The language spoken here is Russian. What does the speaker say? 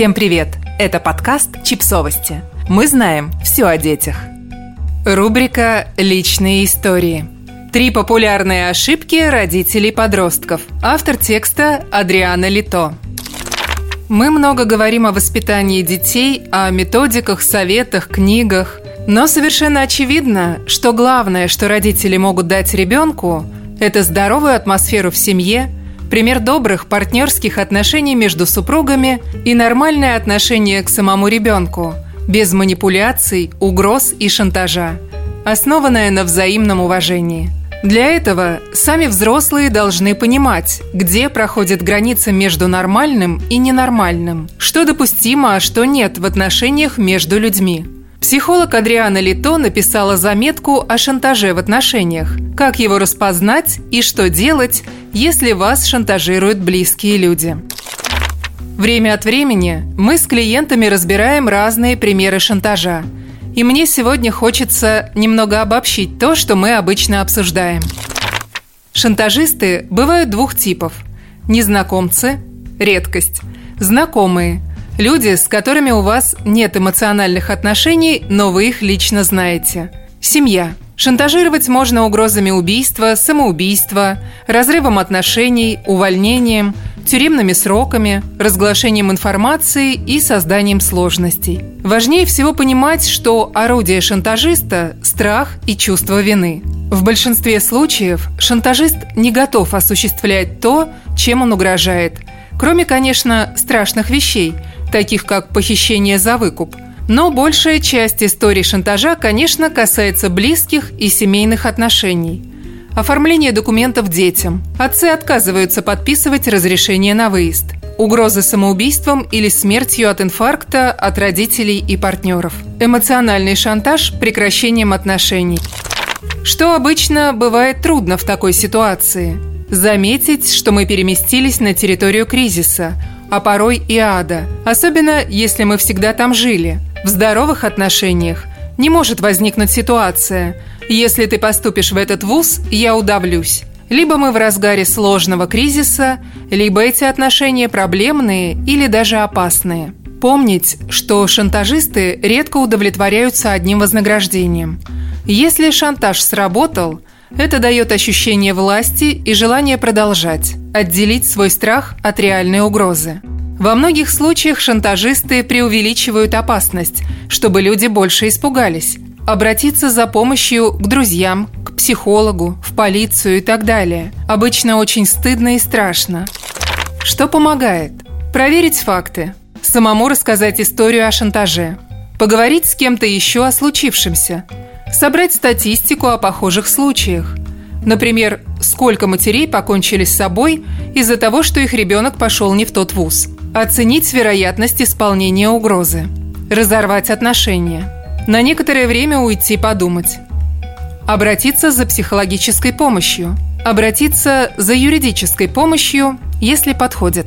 Всем привет! Это подкаст «Чипсовости». Мы знаем все о детях. Рубрика «Личные истории». Три популярные ошибки родителей подростков. Автор текста Адриана Лито. Мы много говорим о воспитании детей, о методиках, советах, книгах. Но совершенно очевидно, что главное, что родители могут дать ребенку, это здоровую атмосферу в семье, пример добрых партнерских отношений между супругами и нормальное отношение к самому ребенку, без манипуляций, угроз и шантажа, основанное на взаимном уважении. Для этого сами взрослые должны понимать, где проходит граница между нормальным и ненормальным, что допустимо, а что нет в отношениях между людьми. Психолог Адриана Лито написала заметку о шантаже в отношениях, как его распознать и что делать, если вас шантажируют близкие люди. Время от времени мы с клиентами разбираем разные примеры шантажа. И мне сегодня хочется немного обобщить то, что мы обычно обсуждаем. Шантажисты бывают двух типов. Незнакомцы – редкость. Знакомые – люди, с которыми у вас нет эмоциональных отношений, но вы их лично знаете. Семья. Шантажировать можно угрозами убийства, самоубийства, разрывом отношений, увольнением, тюремными сроками, разглашением информации и созданием сложностей. Важнее всего понимать, что орудие шантажиста – страх и чувство вины. В большинстве случаев шантажист не готов осуществлять то, чем он угрожает, кроме, конечно, страшных вещей, таких как похищение за выкуп. Но большая часть историй шантажа, конечно, касается близких и семейных отношений. Оформление документов детям. Отцы отказываются подписывать разрешение на выезд. Угрозы самоубийством или смертью от инфаркта от родителей и партнеров. Эмоциональный шантаж прекращением отношений. Что обычно бывает трудно в такой ситуации? Заметить, что мы переместились на территорию кризиса, а порой и ада, особенно если мы всегда там жили. В здоровых отношениях не может возникнуть ситуация: если ты поступишь в этот вуз, я удавлюсь. Либо мы в разгаре сложного кризиса, либо эти отношения проблемные или даже опасные. Помнить, что шантажисты редко удовлетворяются одним вознаграждением. Если шантаж сработал, это дает ощущение власти и желание продолжать, отделить свой страх от реальной угрозы. Во многих случаях шантажисты преувеличивают опасность, чтобы люди больше испугались, обратиться за помощью к друзьям, к психологу, в полицию и так далее. Обычно очень стыдно и страшно. Что помогает? Проверить факты, самому рассказать историю о шантаже, поговорить с кем-то еще о случившемся, собрать статистику о похожих случаях. Например, сколько матерей покончили с собой из-за того, что их ребенок пошел не в тот вуз. Оценить вероятность исполнения угрозы. Разорвать отношения. На некоторое время уйти подумать. Обратиться за психологической помощью. Обратиться за юридической помощью, если подходит.